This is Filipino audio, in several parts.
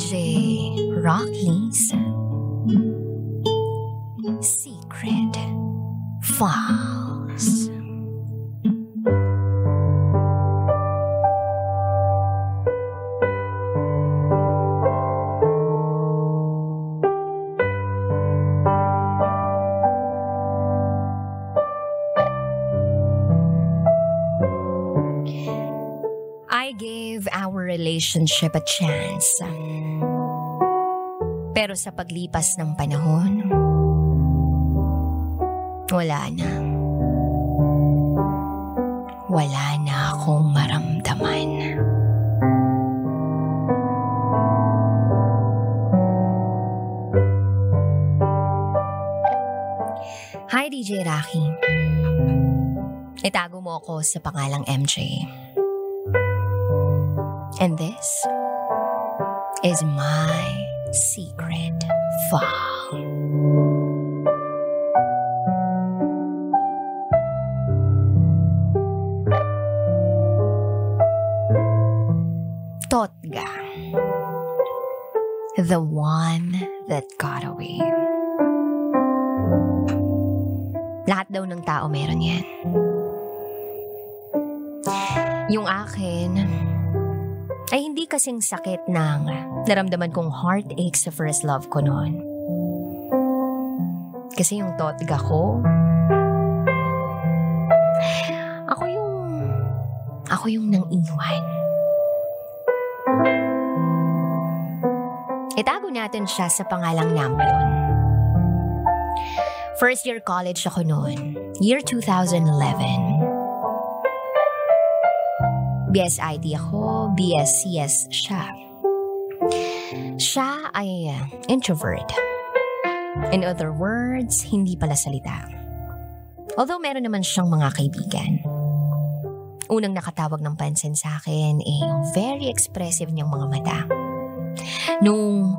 MJ Rocky's Secret Files. I gave our relationship a chance. Pero sa paglipas ng panahon, wala na akong maramdaman. Hi DJ Rocky. Itago mo ako sa pangalang MJ. And this is my secret file. Totga, the one that got away. Lahat daw ng tao meron yan. Yung akin ay hindi kasing sakit ng naramdaman kong heartache sa first love ko noon. Kasi yung totga ko, ako yung nang iniwan. Itago natin siya sa pangalang Nampyon. First year college ako noon, year 2011. BSIT ako, BSCS siya. Siya ay introvert. In other words, hindi pala salita. Although meron naman siyang mga kaibigan. Unang nakatawag ng pansin sa akin yung very expressive niyang mga mata. Nung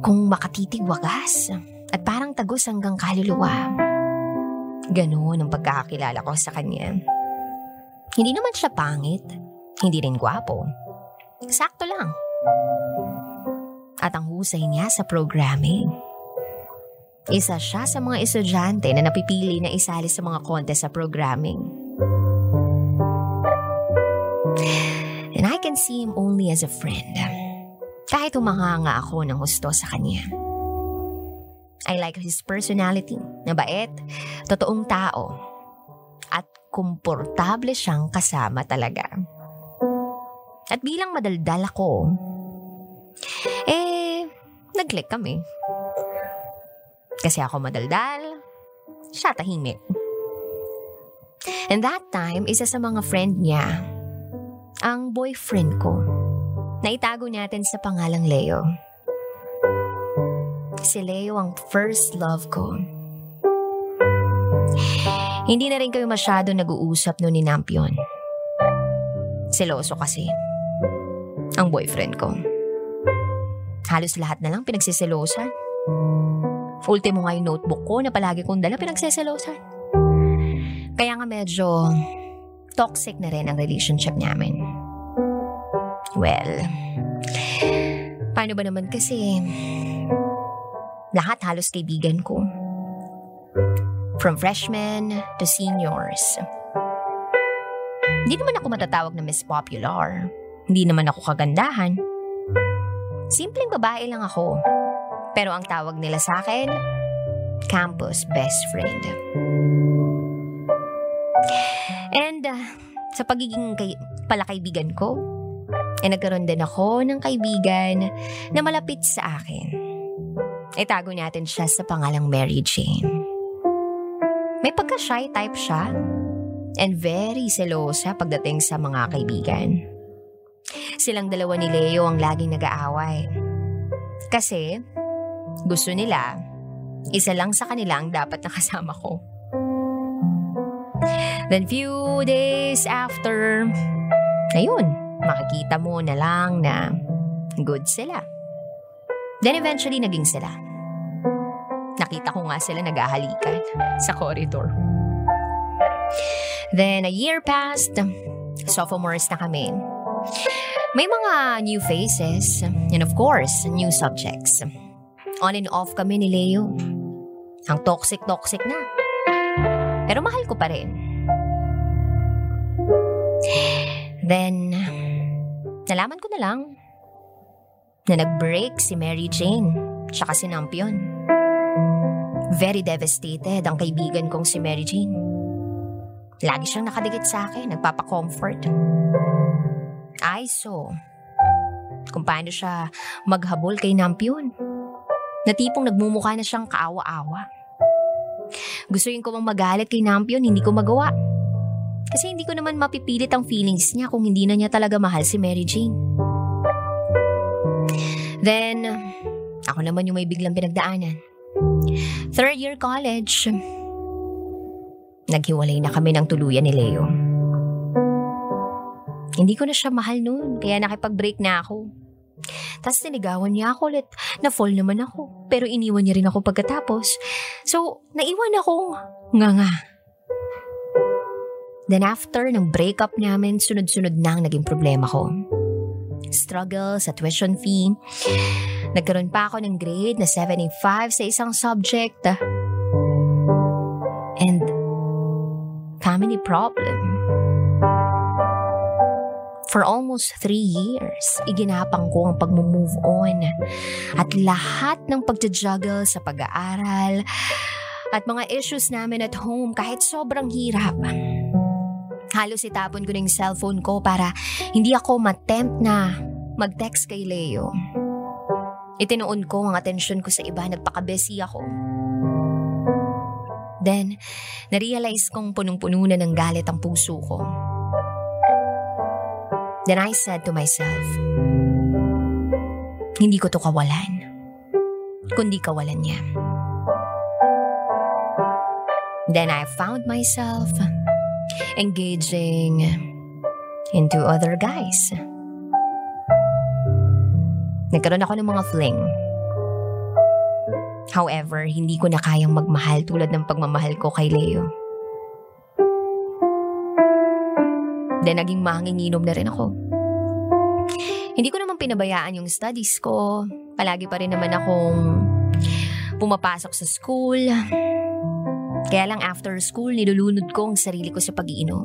kung makatitig wagas at parang tagos hanggang kaluluwa. Ganun ang pagkakakilala ko sa kanya. Hindi naman siya pangit, hindi rin gwapo. Sakto lang. At ang husay niya sa programming. Isa siya sa mga estudyante na napipili na isali sa mga contest sa programming. And I can see him only as a friend. Kahit humahanga ako ng gusto sa kanya. I like his personality, nabait, totoong tao. At komportable siyang kasama talaga. At bilang madaldal ako, nag-click kami. Kasi ako madaldal, siya tahimik. And that time, isa sa mga friend niya, ang boyfriend ko, na itago natin sa pangalang Leo. Si Leo ang first love ko. Hindi na rin kayo masyado nag-uusap noon ni Nampyon. Seloso kasi ang boyfriend ko. Halos lahat na lang pinagsiselosan. Ultimo nga yung notebook ko na palagi kong dala pinagsiselosan. Kaya nga medyo toxic na rin ang relationship namin. Well, paano ba naman kasi lahat halos kaibigan ko. From freshmen to seniors. Hindi naman ako matatawag na Miss Popular. Hindi naman ako kagandahan. Simpleng babae lang ako. Pero ang tawag nila sa akin, campus best friend. And sa pagiging palakaibigan ko, nagkaroon din ako ng kaibigan na malapit sa akin. Itago natin siya sa pangalang Mary Jane. May pagka-shy type siya and very selosa pagdating sa mga kaibigan. Silang dalawa ni Leo ang laging nag-aaway. Kasi gusto nila, isa lang sa kanila ang dapat nakasama ko. Then few days after, ayun, makikita mo na lang na good sila. Then eventually naging sila. Nakita ko nga sila nag-ahalikan sa corridor. Then, a year passed. Sophomores na kami. May mga new faces and of course, new subjects. On and off kami ni Leo. Ang toxic-toxic na. Pero mahal ko pa rin. Then, nalaman ko na lang na nag-break si Mary Jane tsaka si Nampion. Very devastated ang kaibigan kong si Mary Jane. Lagi siyang nakadikit sa akin, nagpapakomfort. I saw kung paano siya maghabol kay Nampion. Na tipong nagmumukha na siyang kaawa-awa. Gustuin ko mang magalit kay Nampion, hindi ko magawa. Kasi hindi ko naman mapipilit ang feelings niya kung hindi na niya talaga mahal si Mary Jane. Then, ako naman yung may biglang pinagdaanan. Third year college. Naghiwalay na kami ng tuluyan ni Leo. Hindi ko na siya mahal noon, kaya nakipag-break na ako. Tapos niligawan niya ako ulit. Na-fall naman ako, pero iniwan niya rin ako pagkatapos. So, naiwan ako nga. Then after ng breakup namin, sunod-sunod na ang naging problema ko. Struggle sa tuition fee. Nagkaroon pa ako ng grade na 75 sa isang subject. And family problem. For almost 3 years, iginapang ko ang pag-move on at lahat ng pag-juggle sa pag-aaral at mga issues namin at home kahit sobrang hirap. Halos itapon ko na yung cellphone ko para hindi ako ma-tempt na mag-text kay Leo. Itinoon ko ang atensyon ko sa iba, nagpaka-busy ako. Then, narealize kong punong-puno na ng galit ang puso ko. Then I said to myself, hindi ko to kawalan, kundi kawalan niya. Then I found myself engaging into other guys. Nagkaroon ako ng mga fling. However, hindi ko na kayang magmahal tulad ng pagmamahal ko kay Leo. Then, naging manginginom na rin ako. Hindi ko naman pinabayaan yung studies ko. Palagi pa rin naman akong pumapasok sa school. Kaya lang after school, nilulunod ko ang sarili ko sa pag-iinom.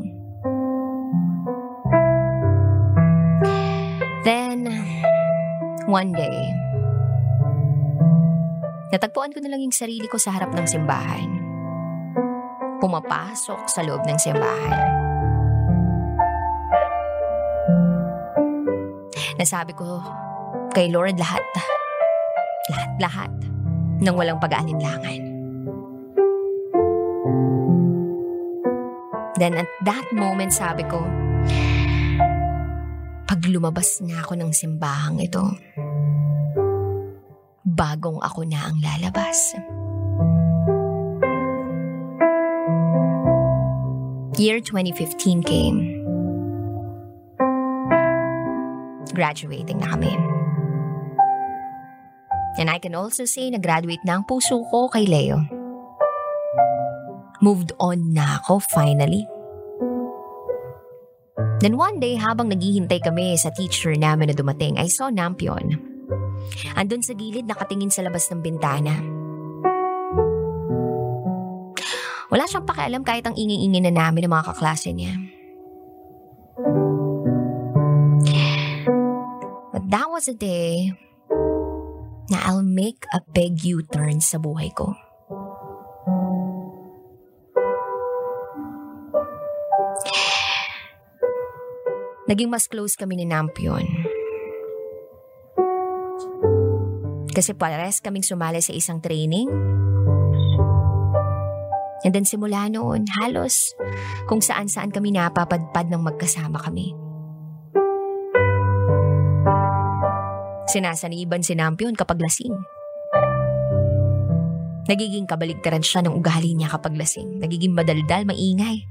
Then, one day, natagpuan ko na lang yung sarili ko sa harap ng simbahan. Pumapasok sa loob ng simbahan. Nasabi ko kay Lord lahat. Lahat-lahat ng walang pag-aalinlangan. Then at that moment sabi ko, pag lumabas na ako ng simbahang ito, bagong ako na ang lalabas. Year 2015 came. Graduating na kami. And I can also say na graduate na ang puso ko kay Leo. Moved on na ako finally. Then one day habang naghihintay kami sa teacher namin na dumating, I saw Nampion. Andun sa gilid nakatingin sa labas ng bintana. Wala siyang pakialam kahit ang ingin-ingin na namin ng mga kaklase niya. That was a day na I'll make a big U-turn sa buhay ko. Naging mas close kami ni Nampion. Kasi pares kaming sumali sa isang training. And then simula noon, halos kung saan-saan kami napapadpad ng magkasama kami. Sinasaniban si Nampion kapag lasing. Nagiging kabaligtaran siya ng ugali niya kapag lasing. Nagiging madaldal, maingay.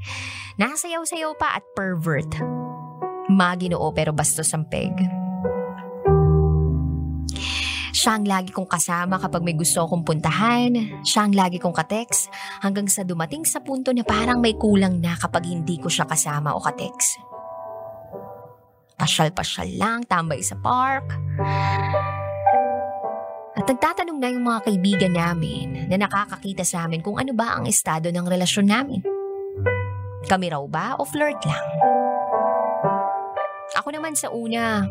Nasayaw-sayaw pa at pervert. Maginoo pero bastos ang peg. Siya ang lagi kong kasama kapag may gusto akong puntahan. Siya ang lagi kong kateks. Hanggang sa dumating sa punto na parang may kulang na kapag hindi ko siya kasama o kateks. Pasyal-pasyal lang, tambay sa park. At nagtatanong na yung mga kaibigan namin na nakakakita sa amin kung ano ba ang estado ng relasyon namin. Kami raw ba o flirt lang? Ako naman sa una,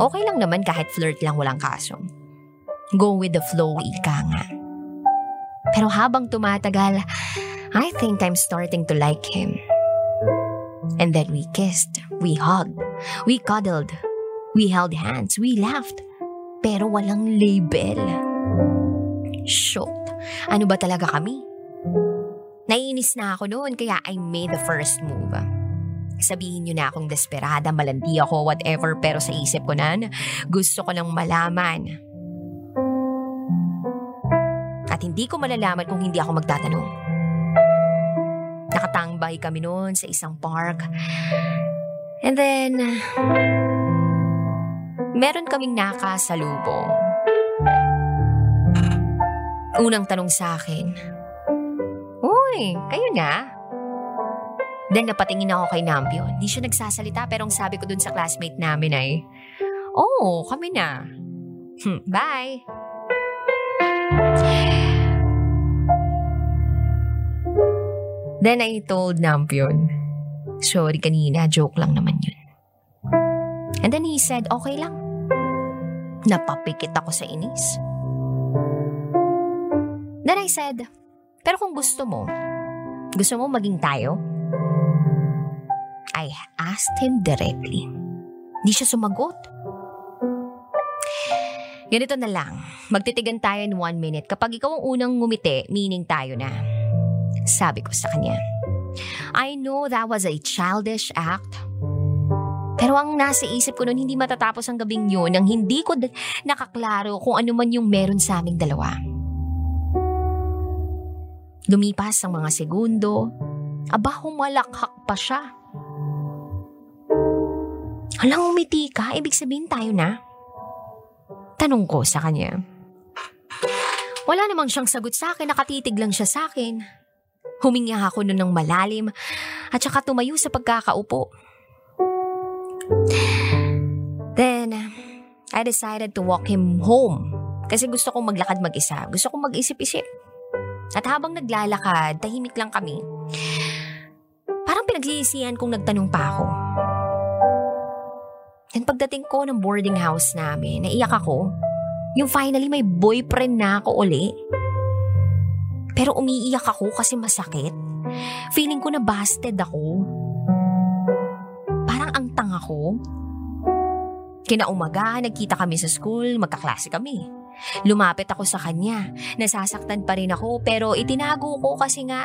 okay lang naman kahit flirt lang, walang kaso. Go with the flow, ika nga. Pero habang tumatagal, I think I'm starting to like him. And then we kissed, we hugged, we cuddled, we held hands, we laughed. Pero walang label. Shoot, ano ba talaga kami? Naiinis na ako noon kaya I made the first move. Sabihin niyo na akong desperada, malandi ako, whatever. Pero sa isip ko nan, gusto ko nang malaman. At hindi ko malalaman kung hindi ako magtatanong. Nakatambay kami noon sa isang park. And then, meron kaming nakasalubong. Unang tanong sa akin, "Uy, kayo na?" Then napatingin ako kay Nampyo. Hindi siya nagsasalita pero ang sabi ko dun sa classmate namin ay, "Oo, kami na. Bye." Then I told Nampyon, "Sorry kanina, joke lang naman yun." And then he said, "Okay lang." Napapikit ako sa inis. Then I said, "Pero kung gusto mo maging tayo?" I asked him directly. Hindi siya sumagot. Ganito na lang, magtitigan tayo in 1 minute. Kapag ikaw ang unang ngumiti, meaning tayo na. Sabi ko sa kanya. I know that was a childish act. Pero ang nasa isip ko noon, hindi matatapos ang gabing yun nang hindi ko nakaklaro kung ano man yung meron sa aming dalawa. Lumipas ang mga segundo. Aba, humalakhak pa siya. Alang umiti ka, ibig sabihin tayo na? Tanong ko sa kanya. Wala namang siyang sagot sa akin, nakatitig lang siya sa akin. Huminga ako noon ng malalim at saka tumayo sa pagkakaupo. Then, I decided to walk him home kasi gusto kong maglakad mag-isa. Gusto kong mag-isip-isip. At habang naglalakad, tahimik lang kami. Parang pinaglilisihan kong nagtanong pa ako. Then pagdating ko ng boarding house namin, naiyak ako. Yung finally may boyfriend na ako uli. Pero umiiyak ako kasi masakit. Feeling ko na busted ako. Parang ang tanga ko. Kinaumaga, nagkita kami sa school, magkaklase kami. Lumapit ako sa kanya. Nasasaktan pa rin ako pero itinago ko kasi nga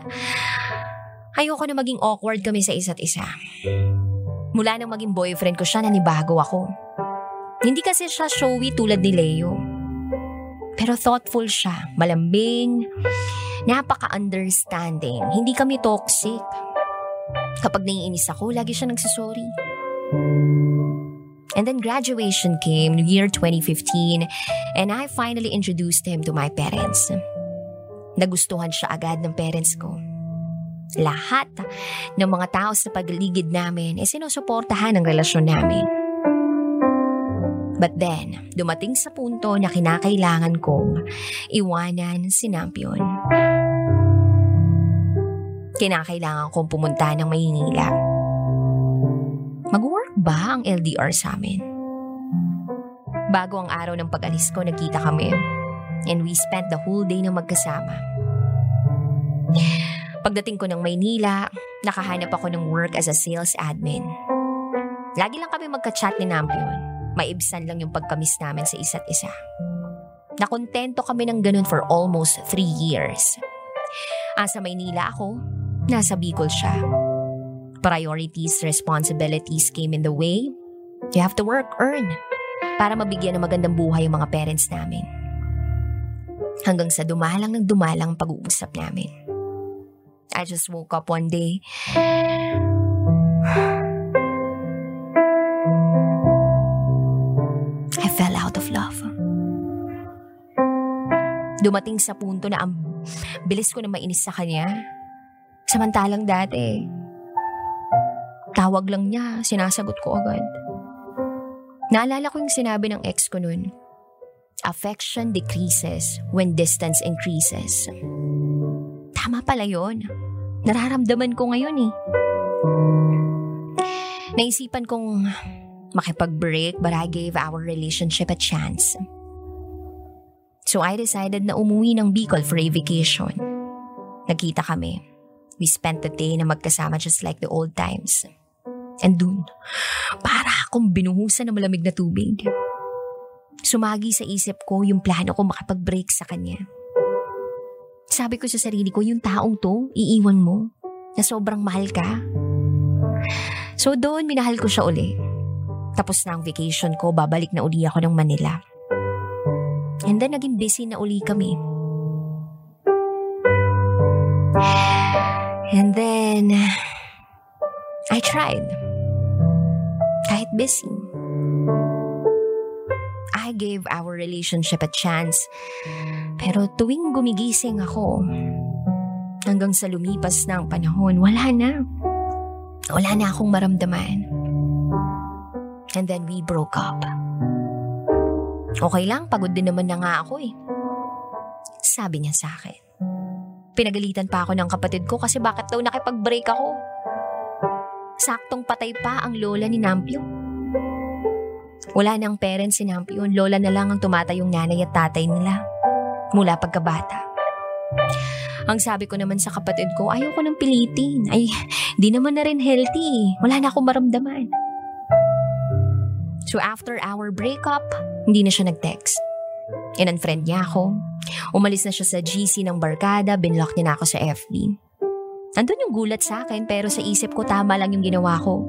ayoko na maging awkward kami sa isa't isa. Mula nang maging boyfriend ko siya, nanibago ako. Hindi kasi siya showy tulad ni Leo. Pero thoughtful siya, malambing. Napaka-understanding. Hindi kami toxic. Kapag naiinis ako, lagi siya nagsasorry. And then graduation came, year 2015, and I finally introduced him to my parents. Nagustuhan siya agad ng parents ko. Lahat ng mga tao sa paligid namin ay sinusuportahan ang relasyon namin. But then, dumating sa punto na kinakailangan kong iwanan si Nampyon. Kinakailangan kong pumunta ng Maynila. Mag-work ba ang LDR sa amin? Bago ang araw ng pag-alis ko, nagkita kami. And we spent the whole day na magkasama. Pagdating ko ng Maynila, nakahanap ako ng work as a sales admin. Lagi lang kami magka-chat ni Nampyon. Maibsan lang yung pagkamis namin sa isa't isa. Nakontento kami ng ganun for almost 3 years. Sa Maynila ako, nasa Bicol siya. Priorities, responsibilities came in the way. You have to work, earn, para mabigyan ng magandang buhay yung mga parents namin. Hanggang sa dumalang pag-uusap namin. I just woke up one day. Dumating sa punto na ang bilis ko na mainis sa kanya. Samantalang dati, tawag lang niya, sinasagot ko agad. Naalala ko yung sinabi ng ex ko nun. Affection decreases when distance increases. Tama pala yun. Nararamdaman ko ngayon eh. Naisipan kong makipag-break, but I gave our relationship a chance. So I decided na umuwi ng Bicol for a vacation. Nagkita kami. We spent the day na magkasama just like the old times. And dun, para akong binuhusan ng malamig na tubig. Sumagi sa isip ko yung plano ko makapag-break sa kanya. Sabi ko sa sarili ko, yung taong to, iiwan mo, na sobrang mahal ka. So doon, minahal ko siya uli. Tapos na ang vacation ko, babalik na uli ako ng Manila. And then, naging busy na uli kami. And then, I tried. Kahit busy. I gave our relationship a chance. Pero tuwing gumigising ako, hanggang sa lumipas na ang panahon, wala na. Wala na akong maramdaman. And then we broke up. Okay lang, pagod din naman na nga ako eh. Sabi niya sa akin. Pinagalitan pa ako ng kapatid ko kasi bakit daw nakipag-break ako. Saktong patay pa ang lola ni Nampyo. Wala nang parents si Nampyo. Lola na lang ang tumatay yung nanay at tatay nila. Mula pagkabata. Ang sabi ko naman sa kapatid ko, ayaw ko ng pilitin. Ay, di naman na rin healthy. Wala na akong maramdaman. So after our breakup, hindi na siya nag-text. In-unfriend niya ako. Umalis na siya sa GC ng barkada, binlock niya na ako sa FB. Nandun yung gulat sa akin pero sa isip ko tama lang yung ginawa ko.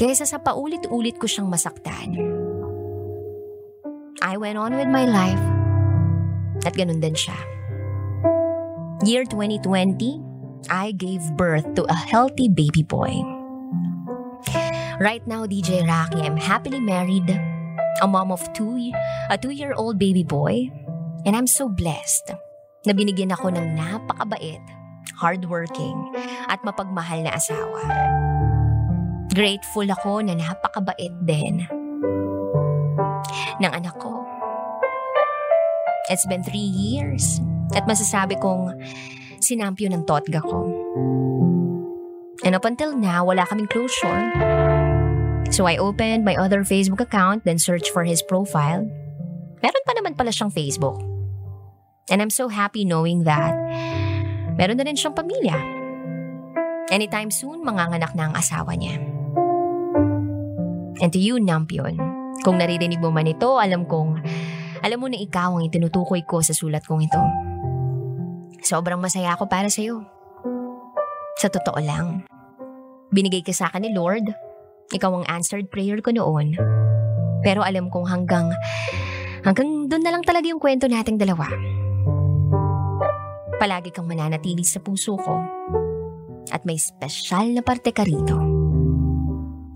Kaysa sa paulit-ulit ko siyang masaktan. I went on with my life. At ganun din siya. Year 2020, I gave birth to a healthy baby boy. Right now, DJ Rocky, I'm happily married, a mom of a 2-year-old baby boy, and I'm so blessed na binigyan ako ng napakabait, hardworking, at mapagmahal na asawa. Grateful ako na napakabait din ng anak ko. It's been 3 years. At masasabi kong sinampyo ng totga ko. And up until now, wala kaming closure. So I opened my other Facebook account, then searched for his profile. Meron pa naman pala siyang Facebook. And I'm so happy knowing that meron na rin siyang pamilya. Anytime soon, manganganak na ang asawa niya. And to you, Nampyon, kung naririnig mo man ito, alam mo na ikaw ang itinutukoy ko sa sulat kong ito. Sobrang masaya ako para sa'yo. Sa totoo lang, binigay ka sa akin ni Lord. Ikaw ang answered prayer ko noon. Pero alam kong hanggang doon na lang talaga yung kwento nating dalawa. Palagi kang mananatili sa puso ko. At may special na parte ka rito.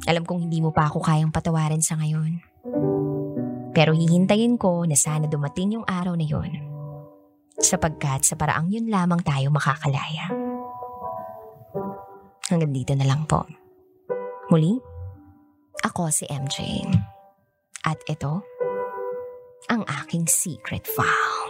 Alam kong hindi mo pa ako kayang patawarin sa ngayon. Pero hihintayin ko na sana dumating yung araw na yun. Sapagkat sa paraang yun lamang tayo makakalaya. Hanggang dito na lang po. Muli, ako si MJ. At ito, ang aking secret file.